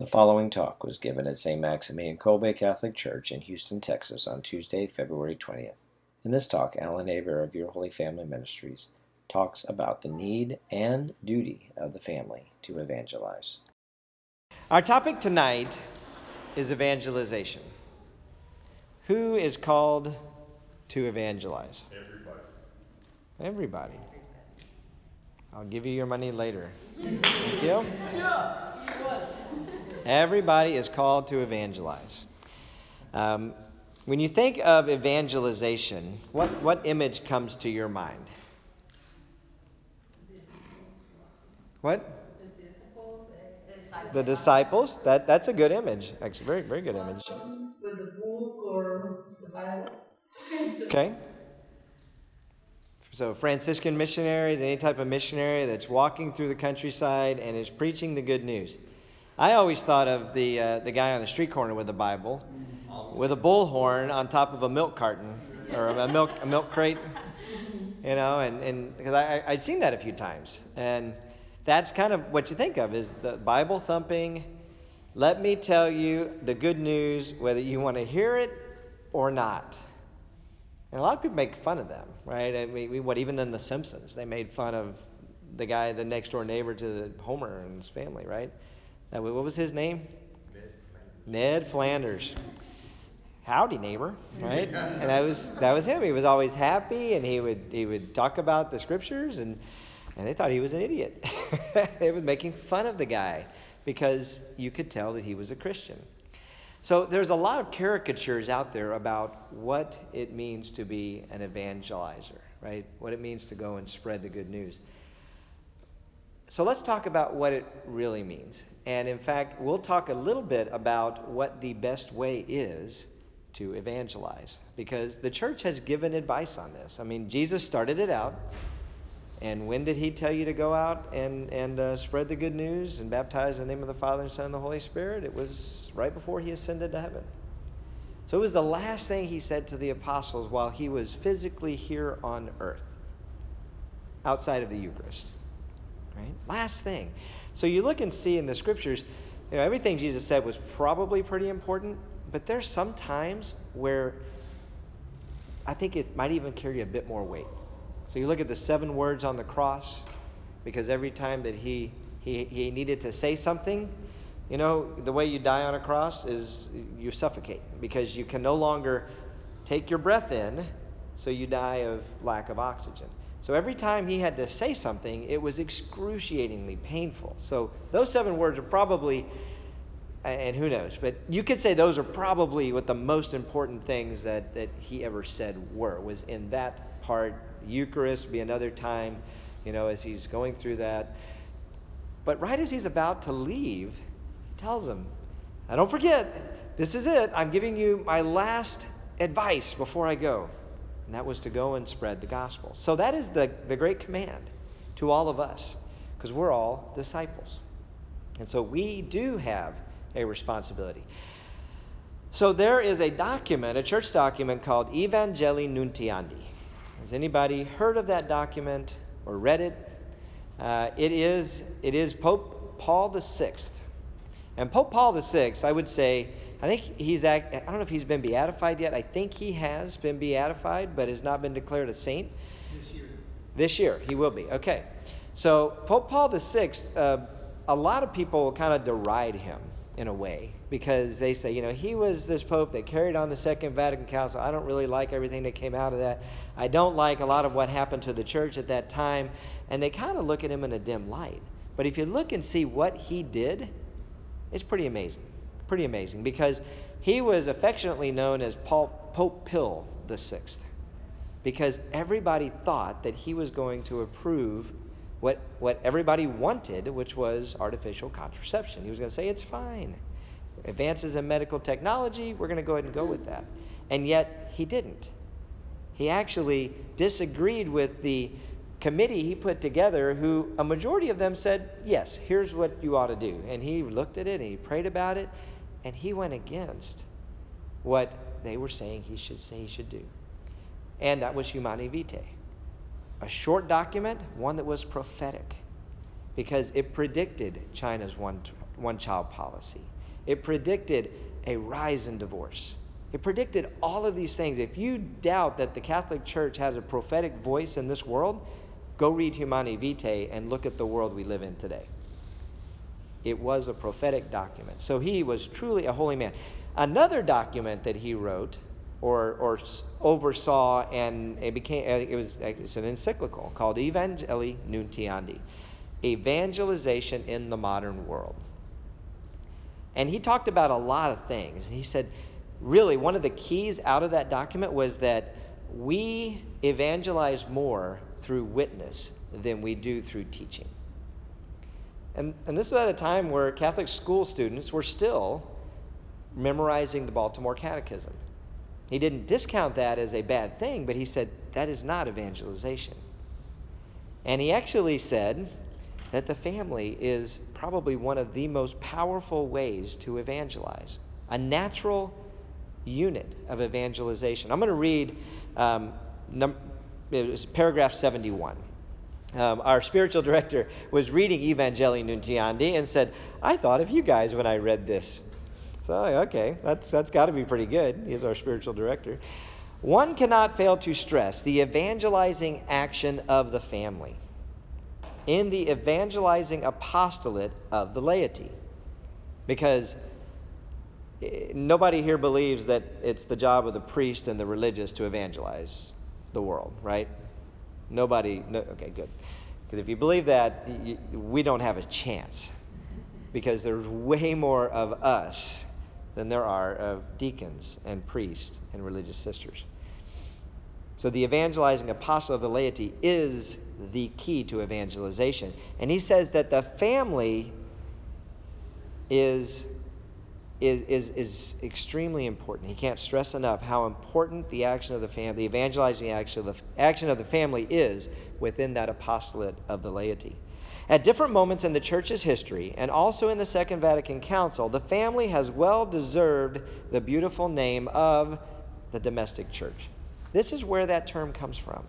The following talk was given at St. Maximilian Kolbe Catholic Church in Houston, Texas on Tuesday, February 20th. In this talk, Alan Aver of Your Holy Family Ministries talks about the need and duty of the family to evangelize. Our topic tonight is evangelization. Who is called to evangelize? Everybody. Everybody. I'll give you your money later. Thank you. Everybody is called to evangelize. When you think of evangelization, what image comes to your mind? What? The disciples. That's a good image. Actually, very, very good image. With the bull or the violet. Okay. So Franciscan missionaries, any type of missionary that's walking through the countryside and is preaching the good news. I always thought of the guy on the street corner with a Bible, with a bullhorn on top of a milk carton or a milk crate, you know, and because I'd seen that a few times, and that's kind of what you think of is the Bible thumping. Let me tell you the good news, whether you want to hear it or not. And a lot of people make fun of them, right? I mean, even in The Simpsons, they made fun of the guy, the next door neighbor to Homer and his family, right? What was his name? Ned Flanders. Howdy, neighbor, right? And that was him. He was always happy, and he would talk about the scriptures, and they thought he was an idiot. They were making fun of the guy because you could tell that he was a Christian. So there's a lot of caricatures out there about what it means to be an evangelizer, right? What it means to go and spread the good news. So let's talk about what it really means. And in fact, we'll talk a little bit about what the best way is to evangelize, because the church has given advice on this. I mean, Jesus started it out. And when did he tell you to go out and spread the good news and baptize in the name of the Father and Son and the Holy Spirit? It was right before he ascended to heaven. So it was the last thing he said to the apostles while he was physically here on earth, outside of the Eucharist, right? Last thing. So you look and see in the scriptures, you know, everything Jesus said was probably pretty important, but there's some times where I think it might even carry a bit more weight. So you look at the 7 words on the cross, because every time that he needed to say something, you know, the way you die on a cross is you suffocate because you can no longer take your breath in, so you die of lack of oxygen. So every time he had to say something, it was excruciatingly painful. So those 7 words are probably, and who knows, but you could say those are probably what the most important things that he ever said was in that part. The Eucharist be another time, you know, as he's going through that. But right as he's about to leave, he tells him, "Now don't forget, this is it. I'm giving you my last advice before I go." And that was to go and spread the gospel. So that is the great command to all of us, because we're all disciples. And so we do have a responsibility. So there is a document, a church document called Evangelii Nuntiandi. Has anybody heard of that document or read it? It is Pope Paul VI. And Pope Paul VI, I would say, I think I don't know if he's been beatified yet. I think he has been beatified, but has not been declared a saint. This year, he will be. Okay. So Pope Paul VI, a lot of people kind of deride him in a way, because they say, you know, he was this pope that carried on the Second Vatican Council. I don't really like everything that came out of that. I don't like a lot of what happened to the church at that time. And they kind of look at him in a dim light. But if you look and see what he did, it's pretty amazing. Pretty amazing, because he was affectionately known as Pope Pill VI, because everybody thought that he was going to approve what everybody wanted, which was artificial contraception. He was going to say, it's fine. Advances in medical technology, we're going to go ahead and go with that. And yet, he didn't. He actually disagreed with the committee he put together, who a majority of them said, yes, here's what you ought to do. And he looked at it, and he prayed about it, and he went against what they were saying he should do. And that was Humanae Vitae. A short document, one that was prophetic, because it predicted China's one one-child policy. It predicted a rise in divorce. It predicted all of these things. If you doubt that the Catholic Church has a prophetic voice in this world, go read Humanae Vitae and look at the world we live in today. It was a prophetic document. So he was truly a holy man. Another document that he wrote or oversaw, and it became, it's an encyclical called Evangelii Nuntiandi, Evangelization in the Modern World. And he talked about a lot of things. And he said, really, one of the keys out of that document was that we evangelize more through witness than we do through teaching. And this is at a time where Catholic school students were still memorizing the Baltimore Catechism. He didn't discount that as a bad thing, but he said that is not evangelization. And he actually said that the family is probably one of the most powerful ways to evangelize, a natural unit of evangelization. I'm going to read paragraph 71. Our spiritual director was reading Evangelii Nuntiandi and said, "I thought of you guys when I read this." So, okay, that's got to be pretty good. He's our spiritual director. One cannot fail to stress the evangelizing action of the family in the evangelizing apostolate of the laity, because nobody here believes that it's the job of the priest and the religious to evangelize the world, right? Nobody, no, okay, good. Because if you believe that, we don't have a chance, because there's way more of us than there are of deacons and priests and religious sisters. So the evangelizing apostle of the laity is the key to evangelization. And he says that the family is extremely important. He can't stress enough how important the action of the family, the evangelizing action of the family is within that apostolate of the laity. At different moments in the Church's history, and also in the Second Vatican Council, the family has well deserved the beautiful name of the domestic church. This is where that term comes from.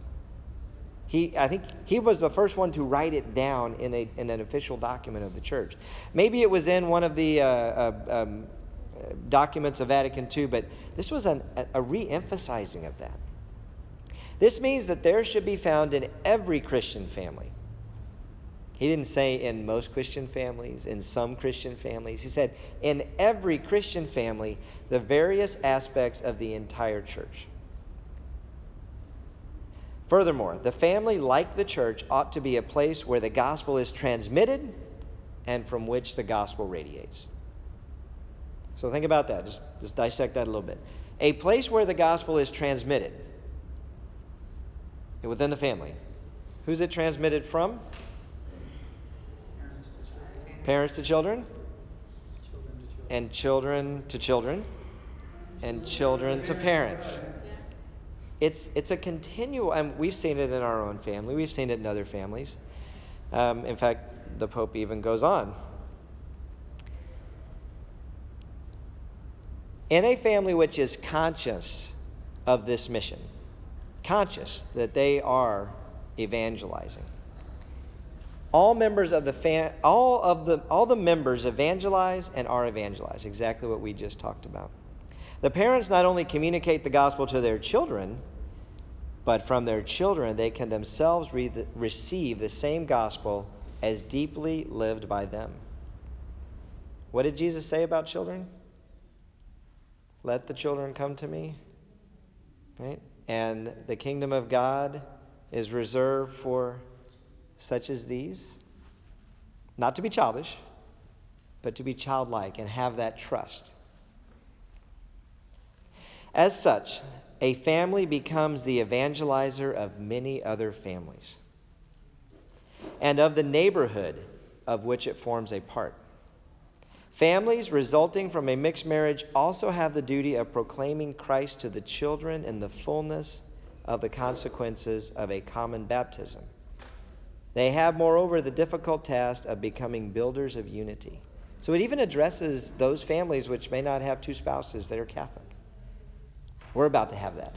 I think he was the first one to write it down in an official document of the church. Maybe it was in one of the documents of Vatican II, but this was a re-emphasizing of that. This means that there should be found in every Christian family. He didn't say in most Christian families, in some Christian families. He said in every Christian family, the various aspects of the entire church. Furthermore, the family, like the church, ought to be a place where the gospel is transmitted and from which the gospel radiates. So think about that. Just dissect that a little bit. A place where the gospel is transmitted within the family. Who's it transmitted from? Parents to children. And children to children. And children to parents. It's a continual, and we've seen it in our own family. We've seen it in other families. In fact, the Pope even goes on. In a family which is conscious of this mission, conscious that they are evangelizing, all the members evangelize and are evangelized. Exactly what we just talked about. The parents not only communicate the gospel to their children, but from their children they can themselves receive the same gospel as deeply lived by them. What did Jesus say about children? Let the children come to me, right? And the kingdom of God is reserved for such as these. Not to be childish, but to be childlike and have that trust. As such, a family becomes the evangelizer of many other families and of the neighborhood of which it forms a part. Families resulting from a mixed marriage also have the duty of proclaiming Christ to the children in the fullness of the consequences of a common baptism. They have, moreover, the difficult task of becoming builders of unity. So it even addresses those families which may not have two spouses that are Catholic. We're about to have that.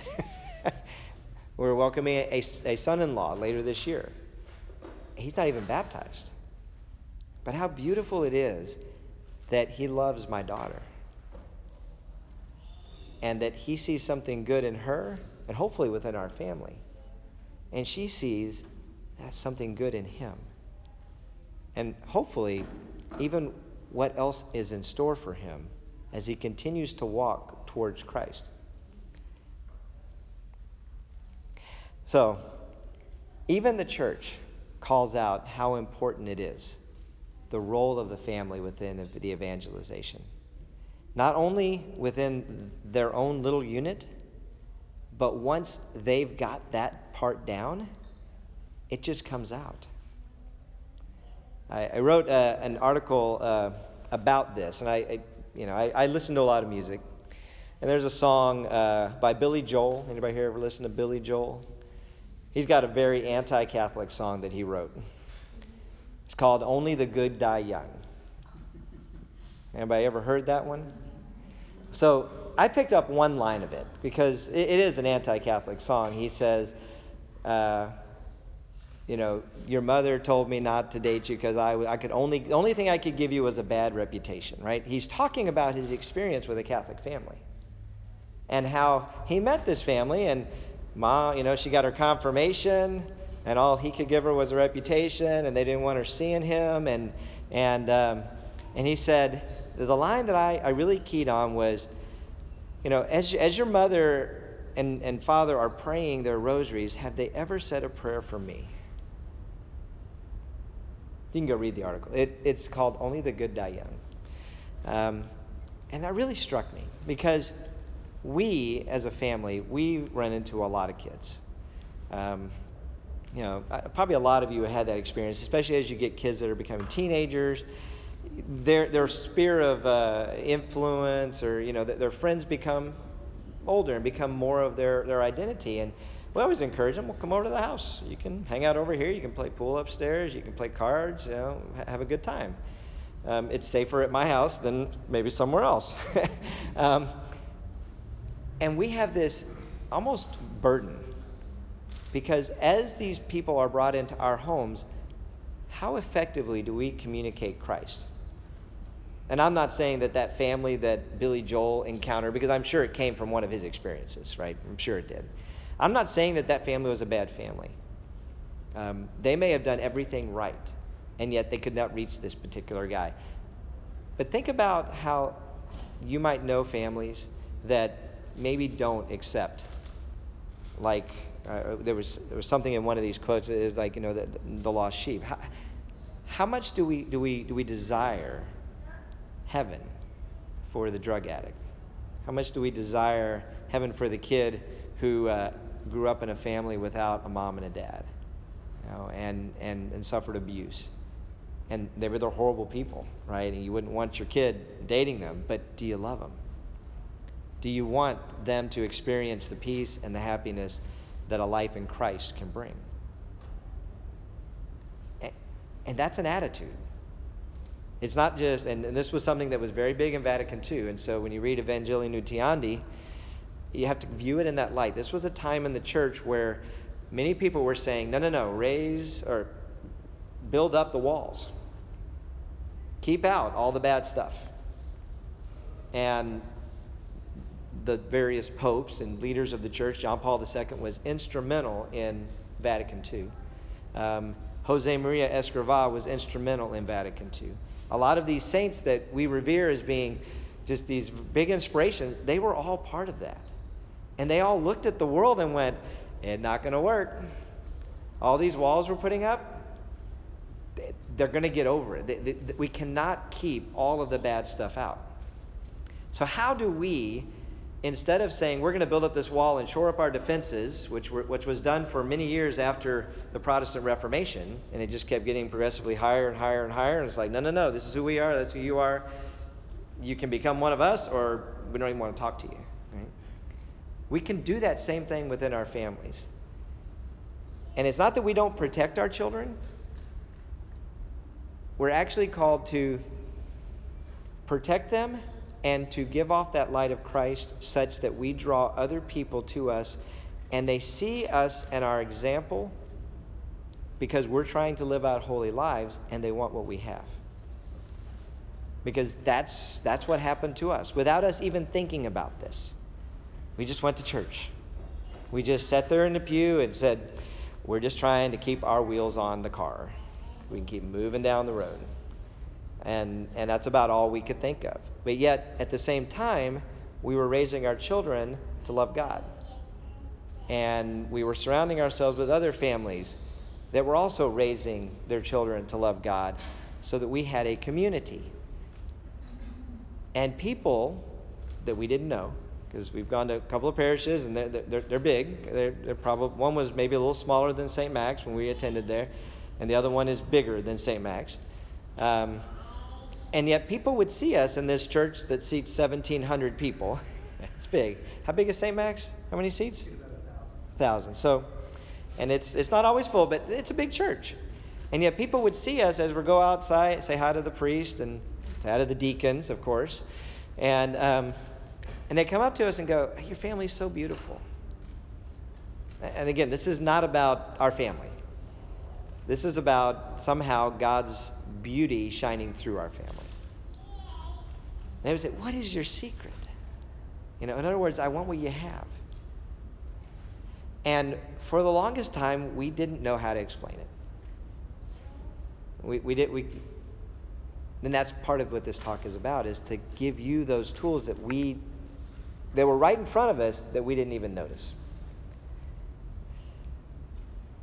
We're welcoming a son-in-law later this year. He's not even baptized. But how beautiful it is that he loves my daughter and that he sees something good in her and hopefully within our family. And she sees that's something good in him. And hopefully even what else is in store for him as he continues to walk towards Christ. So, even the church calls out how important it is, the role of the family within the evangelization. Not only within their own little unit, but once they've got that part down, it just comes out. I wrote an article about this, and I listen to a lot of music, and there's a song by Billy Joel. Anybody here ever listen to Billy Joel? He's got a very anti-Catholic song that he wrote. It's called Only the Good Die Young. Anybody ever heard that one? So I picked up one line of it because it is an anti-Catholic song. He says, your mother told me not to date you because I could the only thing I could give you was a bad reputation, right? He's talking about his experience with a Catholic family and how he met this family, and Ma, she got her confirmation, and all he could give her was a reputation, and they didn't want her seeing him. And he said, the line that I really keyed on was, as your mother and father are praying their rosaries, have they ever said a prayer for me? You can go read the article. It's called Only the Good Die Young. And that really struck me because we, as a family, we run into a lot of kids. Probably a lot of you had that experience, especially as you get kids that are becoming teenagers. Their sphere of influence, or their friends become older and become more of their identity. And we always encourage them, well, come over to the house. You can hang out over here. You can play pool upstairs. You can play cards. Have a good time. It's safer at my house than maybe somewhere else. And we have this almost burden because as these people are brought into our homes, how effectively do we communicate Christ? And I'm not saying that family that Billy Joel encountered, because I'm sure it came from one of his experiences, right? I'm sure it did. I'm not saying that family was a bad family. They may have done everything right, and yet they could not reach this particular guy. But think about how you might know families that maybe don't accept. Like there was something in one of these quotes that is like the lost sheep. How much do we desire heaven for the drug addict? How much do we desire heaven for the kid who grew up in a family without a mom and a dad, and suffered abuse, and they're horrible people, right? And you wouldn't want your kid dating them, but do you love them? Do you want them to experience the peace and the happiness that a life in Christ can bring? And that's an attitude. It's not just, and this was something that was very big in Vatican II, and so when you read Evangelii Nuntiandi, you have to view it in that light. This was a time in the church where many people were saying, no, raise or build up the walls. Keep out all the bad stuff. And the various popes and leaders of the church, John Paul II was instrumental in Vatican II. Jose Maria Escrivá was instrumental in Vatican II. A lot of these saints that we revere as being just these big inspirations, they were all part of that. And they all looked at the world and went, it's not going to work. All these walls we're putting up, they're going to get over it. We cannot keep all of the bad stuff out. So how do we, instead of saying we're going to build up this wall and shore up our defenses, which was done for many years after the Protestant Reformation, and it just kept getting progressively higher and higher and higher, and it's like, no, this is who we are, that's who you are. You can become one of us, or we don't even want to talk to you. Right? We can do that same thing within our families. And it's not that we don't protect our children. We're actually called to protect them and to give off that light of Christ such that we draw other people to us and they see us and our example because we're trying to live out holy lives and they want what we have. because that's what happened to us without us even thinking about this. We just went to church. We just sat there in the pew and said, we're just trying to keep our wheels on the car. We can keep moving down the road. And that's about all we could think of. But yet, at the same time, we were raising our children to love God. And we were surrounding ourselves with other families that were also raising their children to love God, so that we had a community. And people that we didn't know, because we've gone to a couple of parishes, and they're big. They're probably, one was maybe a little smaller than St. Max when we attended there, and the other one is bigger than St. Max. And yet people would see us in this church that seats 1,700 people. It's big. How big is St. Max? How many seats? 1,000. So, and it's not always full, but it's a big church. And yet people would see us as we go outside, say hi to the priest and say hi to the deacons, of course. And they come up to us and go, your family's so beautiful. And again, this is not about our family. This is about somehow God's beauty shining through our family. And they would say, what is your secret? You know, in other words, I want what you have. And for the longest time, we didn't know how to explain it. And that's part of what this talk is about, is to give you those tools that were right in front of us that we didn't even notice.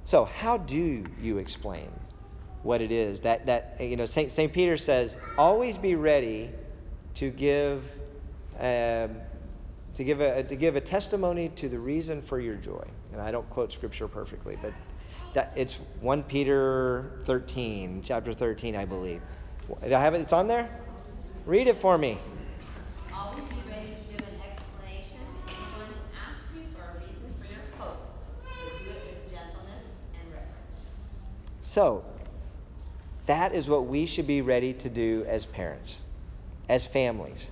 So how do you explain what it is that you know? Saint Peter says, always be ready to give a testimony to the reason for your joy. And I don't quote scripture perfectly, but it's 1 Peter 13, chapter 13, I believe. Do I have it? It's on there? Read it for me. Always be ready to give an explanation to anyone who asks you for a reason for your hope. Do it with gentleness and reverence. So, that is what we should be ready to do as parents, as families.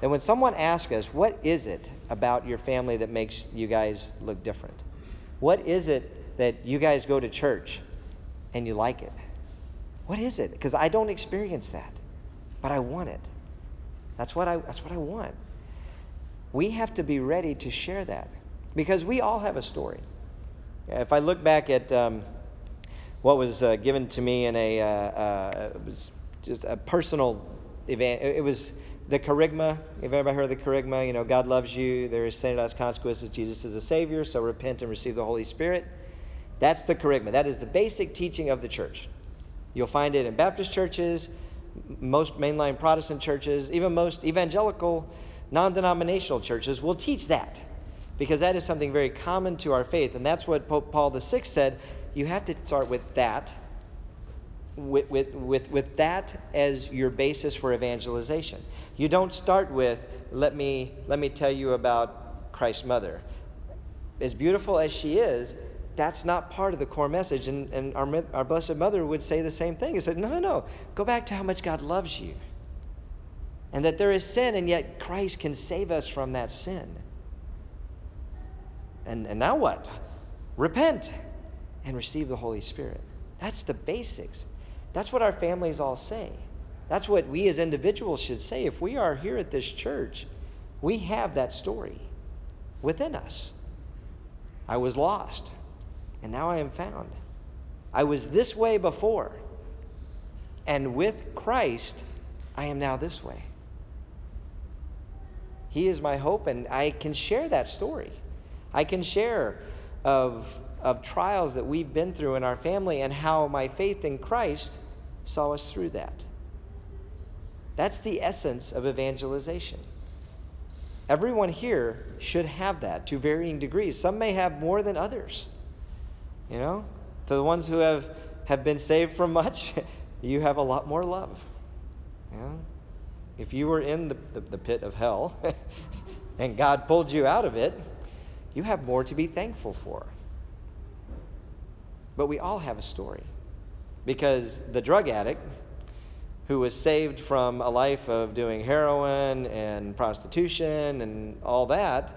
And when someone asks us, what is it about your family that makes you guys look different? What is it that you guys go to church and you like it? What is it? Because I don't experience that, but I want it. That's what I want. We have to be ready to share that, because we all have a story. If I look back at what was given to me in it was just a personal event. It was the Kerygma. If anybody heard of the Kerygma, you know, God loves you. There is sin and consequences. Jesus is a Savior. So repent and receive the Holy Spirit. That's the Kerygma. That is the basic teaching of the church. You'll find it in Baptist churches, most mainline Protestant churches, even most evangelical, non-denominational churches will teach that, because that is something very common to our faith. And that's what Pope Paul VI said. You have to start with that, with that as your basis for evangelization. You don't start with, let me tell you about Christ's mother. As beautiful as she is, that's not part of the core message. And our Blessed Mother would say the same thing. It said, no. Go back to how much God loves you. And that there is sin, and yet Christ can save us from that sin. And now what? Repent and receive the Holy Spirit. That's the basics. That's what our families all say. That's what we as individuals should say. If we are here at this church, we have that story within us. I was lost, and now I am found. I was this way before, and with Christ, I am now this way. He is my hope, and I can share that story. I can share of trials that we've been through in our family, and how my faith in Christ saw us through that. That's the essence of evangelization. Everyone here should have that to varying degrees. Some may have more than others. You know, to the ones who have been saved from much, you have a lot more love. You know? If you were in the pit of hell and God pulled you out of it, you have more to be thankful for. But we all have a story, because the drug addict who was saved from a life of doing heroin and prostitution and all that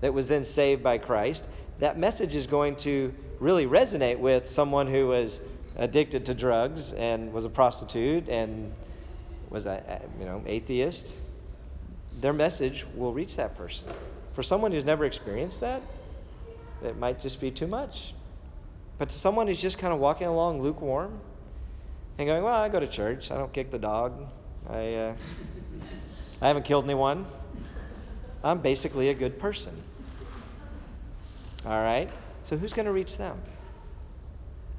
was then saved by Christ, that message is going to really resonate with someone who was addicted to drugs and was a prostitute and was a atheist, their message will reach that person. For someone who's never experienced that, it might just be too much. But to someone who's just kind of walking along lukewarm and going, well, I go to church, I don't kick the dog, I haven't killed anyone, I'm basically a good person. All right? So who's going to reach them?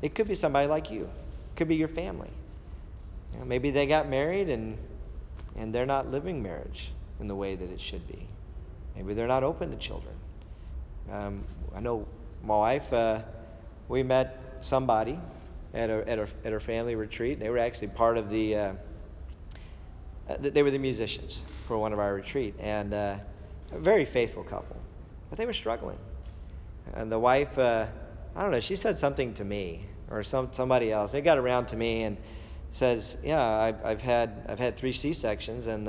It could be somebody like you. It could be your family. You know, maybe they got married and they're not living marriage in the way that it should be. Maybe they're not open to children. I know my wife, we met somebody at her family retreat. They were actually part of the, they were the musicians for one of our retreat, and a very faithful couple, but they were struggling. And the wife, I don't know, she said something to me or somebody else. They got around to me and says, yeah, I've had 3 C-sections, and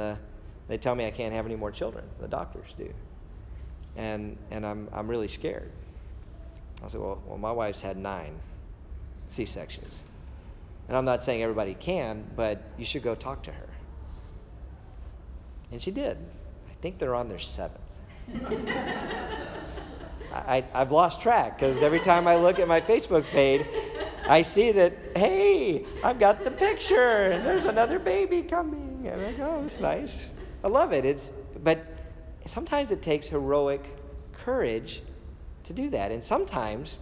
they tell me I can't have any more children. The doctors do. And I'm really scared. I said, well, my wife's had 9 C-sections. And I'm not saying everybody can, but you should go talk to her. And she did. I think they're on their 7th. I've lost track, because every time I look at my Facebook page, I see that, hey, I've got the picture, and there's another baby coming. And I go, oh, it's nice. I love it. But sometimes it takes heroic courage to do that. And sometimes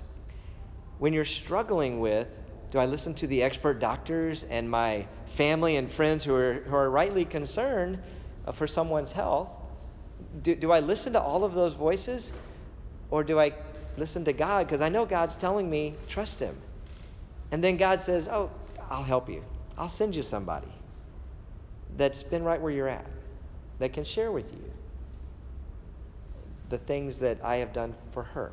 when you're struggling with, do I listen to the expert doctors and my family and friends who are rightly concerned for someone's health, do I listen to all of those voices, or do I listen to God? Because I know God's telling me, trust him. And then God says, oh, I'll help you. I'll send you somebody that's been right where you're at, that can share with you the things that I have done for her.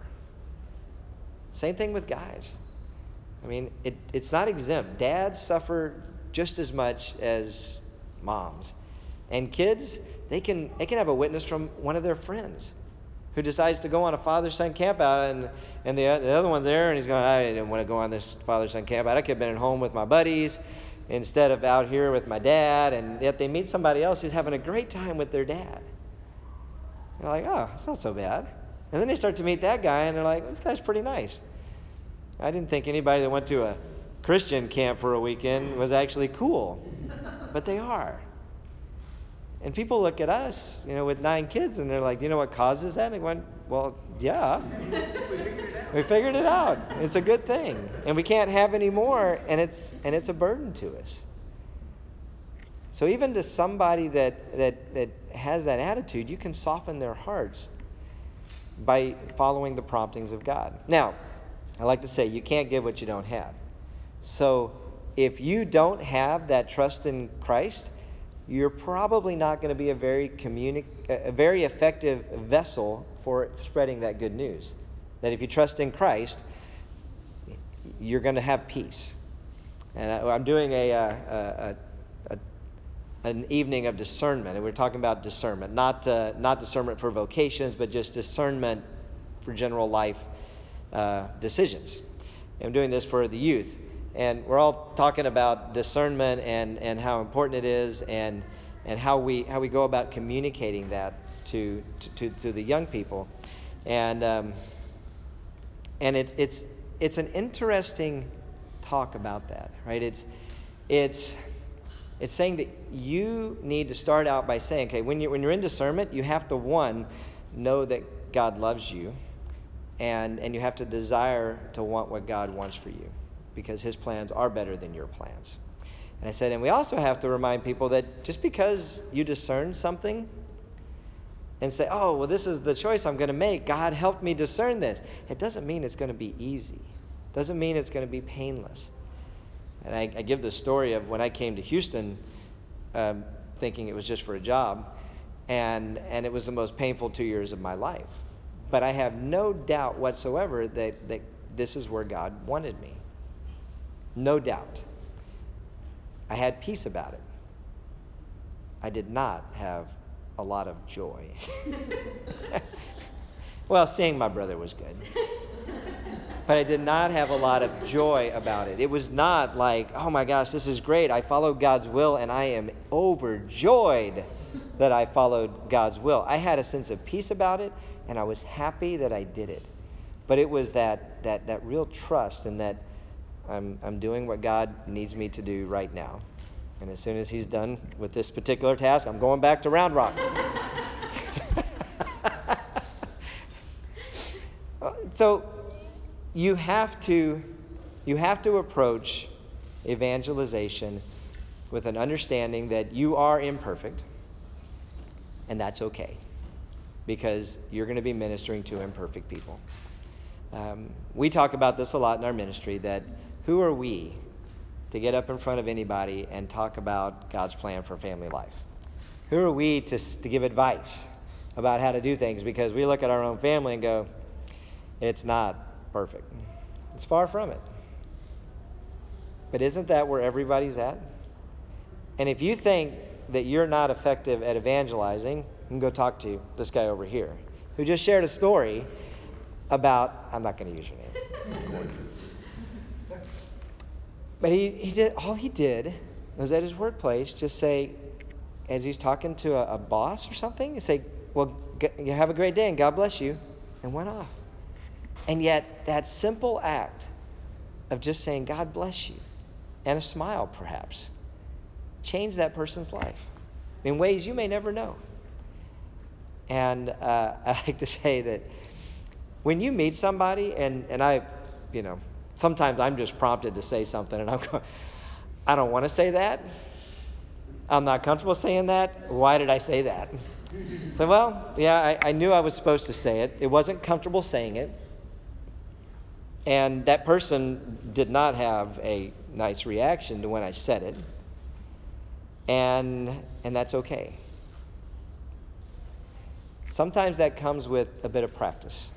Same thing with guys. I mean, it's not exempt. Dads suffer just as much as moms. And kids, they can have a witness from one of their friends who decides to go on a father-son camp out, and the other one's there, and he's going, I didn't want to go on this father-son camp out. I could have been at home with my buddies instead of out here with my dad. And yet they meet somebody else who's having a great time with their dad. They're like, oh, it's not so bad. And then they start to meet that guy, and they're like, well, this guy's pretty nice. I didn't think anybody that went to a Christian camp for a weekend was actually cool, but they are. And people look at us, with 9 kids, and they're like, do you know what causes that? And I went, well, yeah. We figured it out. It's a good thing. And we can't have any more, and it's a burden to us. So even to somebody that has that attitude, you can soften their hearts by following the promptings of God. Now, I like to say, you can't give what you don't have. So if you don't have that trust in Christ, you're probably not going to be a very effective vessel for spreading that good news. That if you trust in Christ, you're going to have peace. And I'm doing an evening of discernment, and we're talking about discernment, not discernment for vocations, but just discernment for general life decisions. I'm doing this for the youth. And we're all talking about discernment and how important it is, and how we go about communicating that to the young people, and it's an interesting talk about that, right? It's saying that you need to start out by saying, okay, when you're in discernment, you have to know that God loves you, and you have to desire to want what God wants for you, because his plans are better than your plans. And I said, and we also have to remind people that just because you discern something and say, oh, well, this is the choice I'm going to make, God helped me discern this, it doesn't mean it's going to be easy. It doesn't mean it's going to be painless. And I give the story of when I came to Houston, thinking it was just for a job, and it was the most painful 2 years of my life. But I have no doubt whatsoever that this is where God wanted me. No doubt. I had peace about it. I did not have a lot of joy. Well, seeing my brother was good. but I did not have a lot of joy about it. It was not like, oh my gosh, this is great. I followed God's will, and I am overjoyed that I followed God's will. I had a sense of peace about it, and I was happy that I did it. But it was that real trust in that I'm doing what God needs me to do right now. And as soon as he's done with this particular task, I'm going back to Round Rock. So you have to approach evangelization with an understanding that you are imperfect, and that's okay, because you're going to be ministering to imperfect people. We talk about this a lot in our ministry, that who are we to get up in front of anybody and talk about God's plan for family life? Who are we to give advice about how to do things? Because we look at our own family and go, it's not perfect. It's far from it. But isn't that where everybody's at? And if you think that you're not effective at evangelizing, you can go talk to this guy over here who just shared a story about, I'm not going to use your name. But he did was at his workplace just say, as he's talking to a boss or something, he'd say, well, you have a great day and God bless you, and went off. And yet that simple act of just saying, God bless you, and a smile perhaps, changed that person's life in ways you may never know. And I like to say that when you meet somebody, and I, you know, sometimes I'm just prompted to say something, and I'm going, I don't want to say that. I'm not comfortable saying that. Why did I say that? So, well, yeah, I knew I was supposed to say it. It wasn't comfortable saying it. And that person did not have a nice reaction to when I said it. And that's okay. Sometimes that comes with a bit of practice,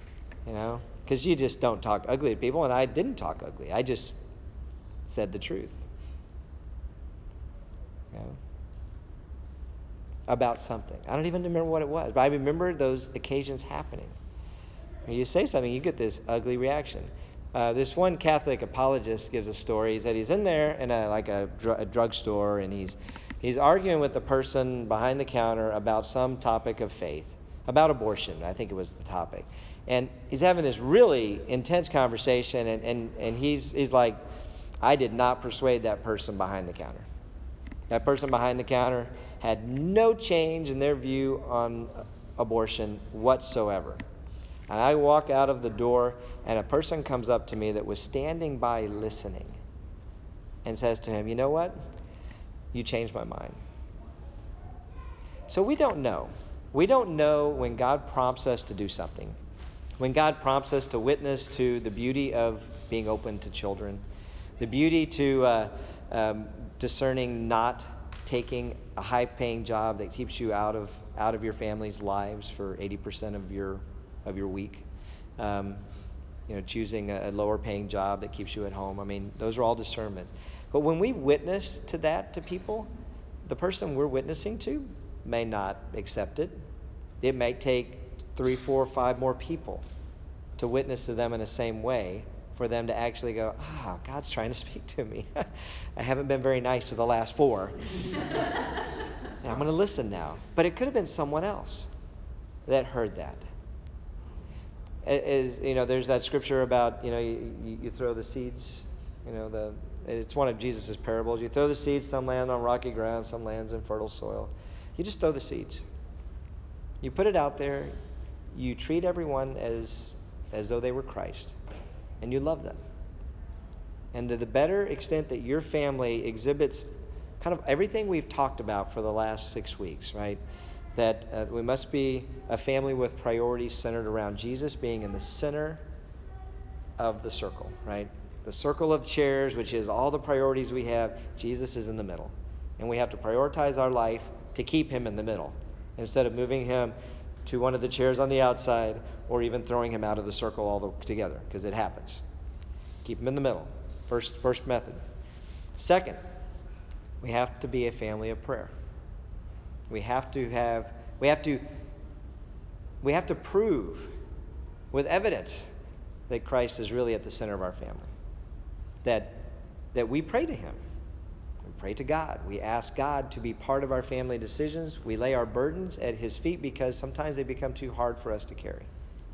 you know? Because you just don't talk ugly to people, and I didn't talk ugly. I just said the truth, you know, about something. I don't even remember what it was, but I remember those occasions happening. When you say something, you get this ugly reaction. This one Catholic apologist gives a story. He said he's in there in a drugstore, and he's arguing with the person behind the counter about some topic of faith, about abortion. I think it was the topic. And he's having this really intense conversation, and he's like, I did not persuade that person behind the counter. That person behind the counter had no change in their view on abortion whatsoever. And I walk out of the door, and a person comes up to me that was standing by listening and says to him, you know what? You changed my mind. So we don't know. We don't know when God prompts us to do something. When God prompts us to witness to the beauty of being open to children, the beauty to discerning not taking a high-paying job that keeps you out of your family's lives for 80% of your week, you know, choosing a lower-paying job that keeps you at home. I mean, those are all discernment. But when we witness to that to people, the person we're witnessing to may not accept it. It may take 3, 4, 5 more people to witness to them in the same way for them to actually go, God's trying to speak to me. I haven't been very nice to the last 4. I'm going to listen now. But it could have been someone else that heard that. You know, there's that scripture about, you know, you throw the seeds, you know, it's one of Jesus' parables. You throw the seeds, some land on rocky ground, some lands in fertile soil. You just throw the seeds. You put it out there. You treat everyone as though they were Christ, and you love them. And to the better extent that your family exhibits kind of everything we've talked about for the last 6 weeks, right? That we must be a family with priorities centered around Jesus being in the center of the circle, right? The circle of chairs, which is all the priorities we have, Jesus is in the middle. And we have to prioritize our life to keep him in the middle instead of moving him to one of the chairs on the outside, or even throwing him out of the circle altogether, because it happens. Keep him in the middle. First method. Second, we have to be a family of prayer. We have to prove with evidence that Christ is really at the center of our family, that we pray to him. We pray to God. We ask God to be part of our family decisions. We lay our burdens at his feet because sometimes they become too hard for us to carry.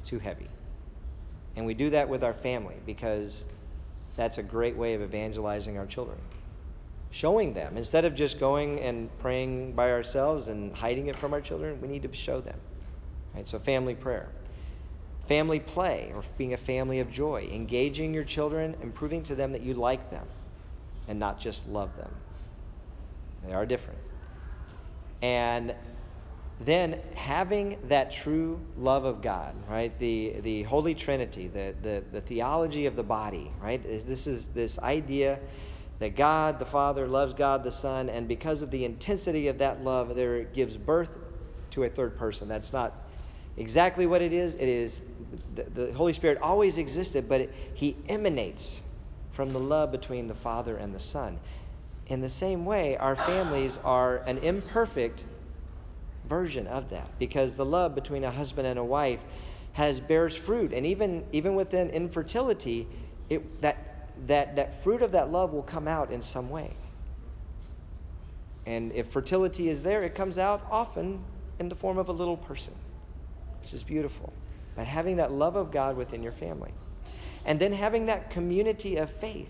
It's too heavy. And we do that with our family because that's a great way of evangelizing our children. Showing them. Instead of just going and praying by ourselves and hiding it from our children, we need to show them. Right? So family prayer. Family play, or being a family of joy. Engaging your children and proving to them that you like them and not just love them. They are different. And then having that true love of God, right? The Holy Trinity, the theology of the body, right? This is this idea that God the Father loves God the Son, and because of the intensity of that love, there gives birth to a third person. That's not exactly what it is. It is the Holy Spirit always existed, but he emanates from the love between the Father and the Son. In the same way, our families are an imperfect version of that, because the love between a husband and a wife bears fruit, and even within infertility, that fruit of that love will come out in some way. And if fertility is there, it comes out often in the form of a little person, which is beautiful. But having that love of God within your family. And then having that community of faith.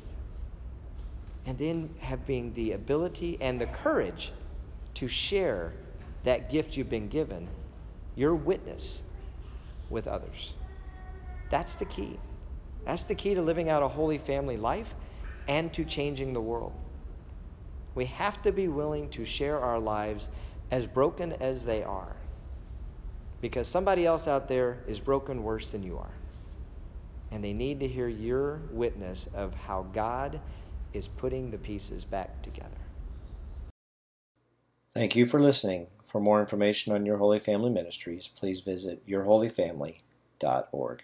And then having the ability and the courage to share that gift you've been given, your witness, with others. That's the key. That's the key to living out a holy family life and to changing the world. We have to be willing to share our lives as broken as they are, because somebody else out there is broken worse than you are. And they need to hear your witness of how God is putting the pieces back together. Thank you for listening. For more information on Your Holy Family Ministries, please visit yourholyfamily.org.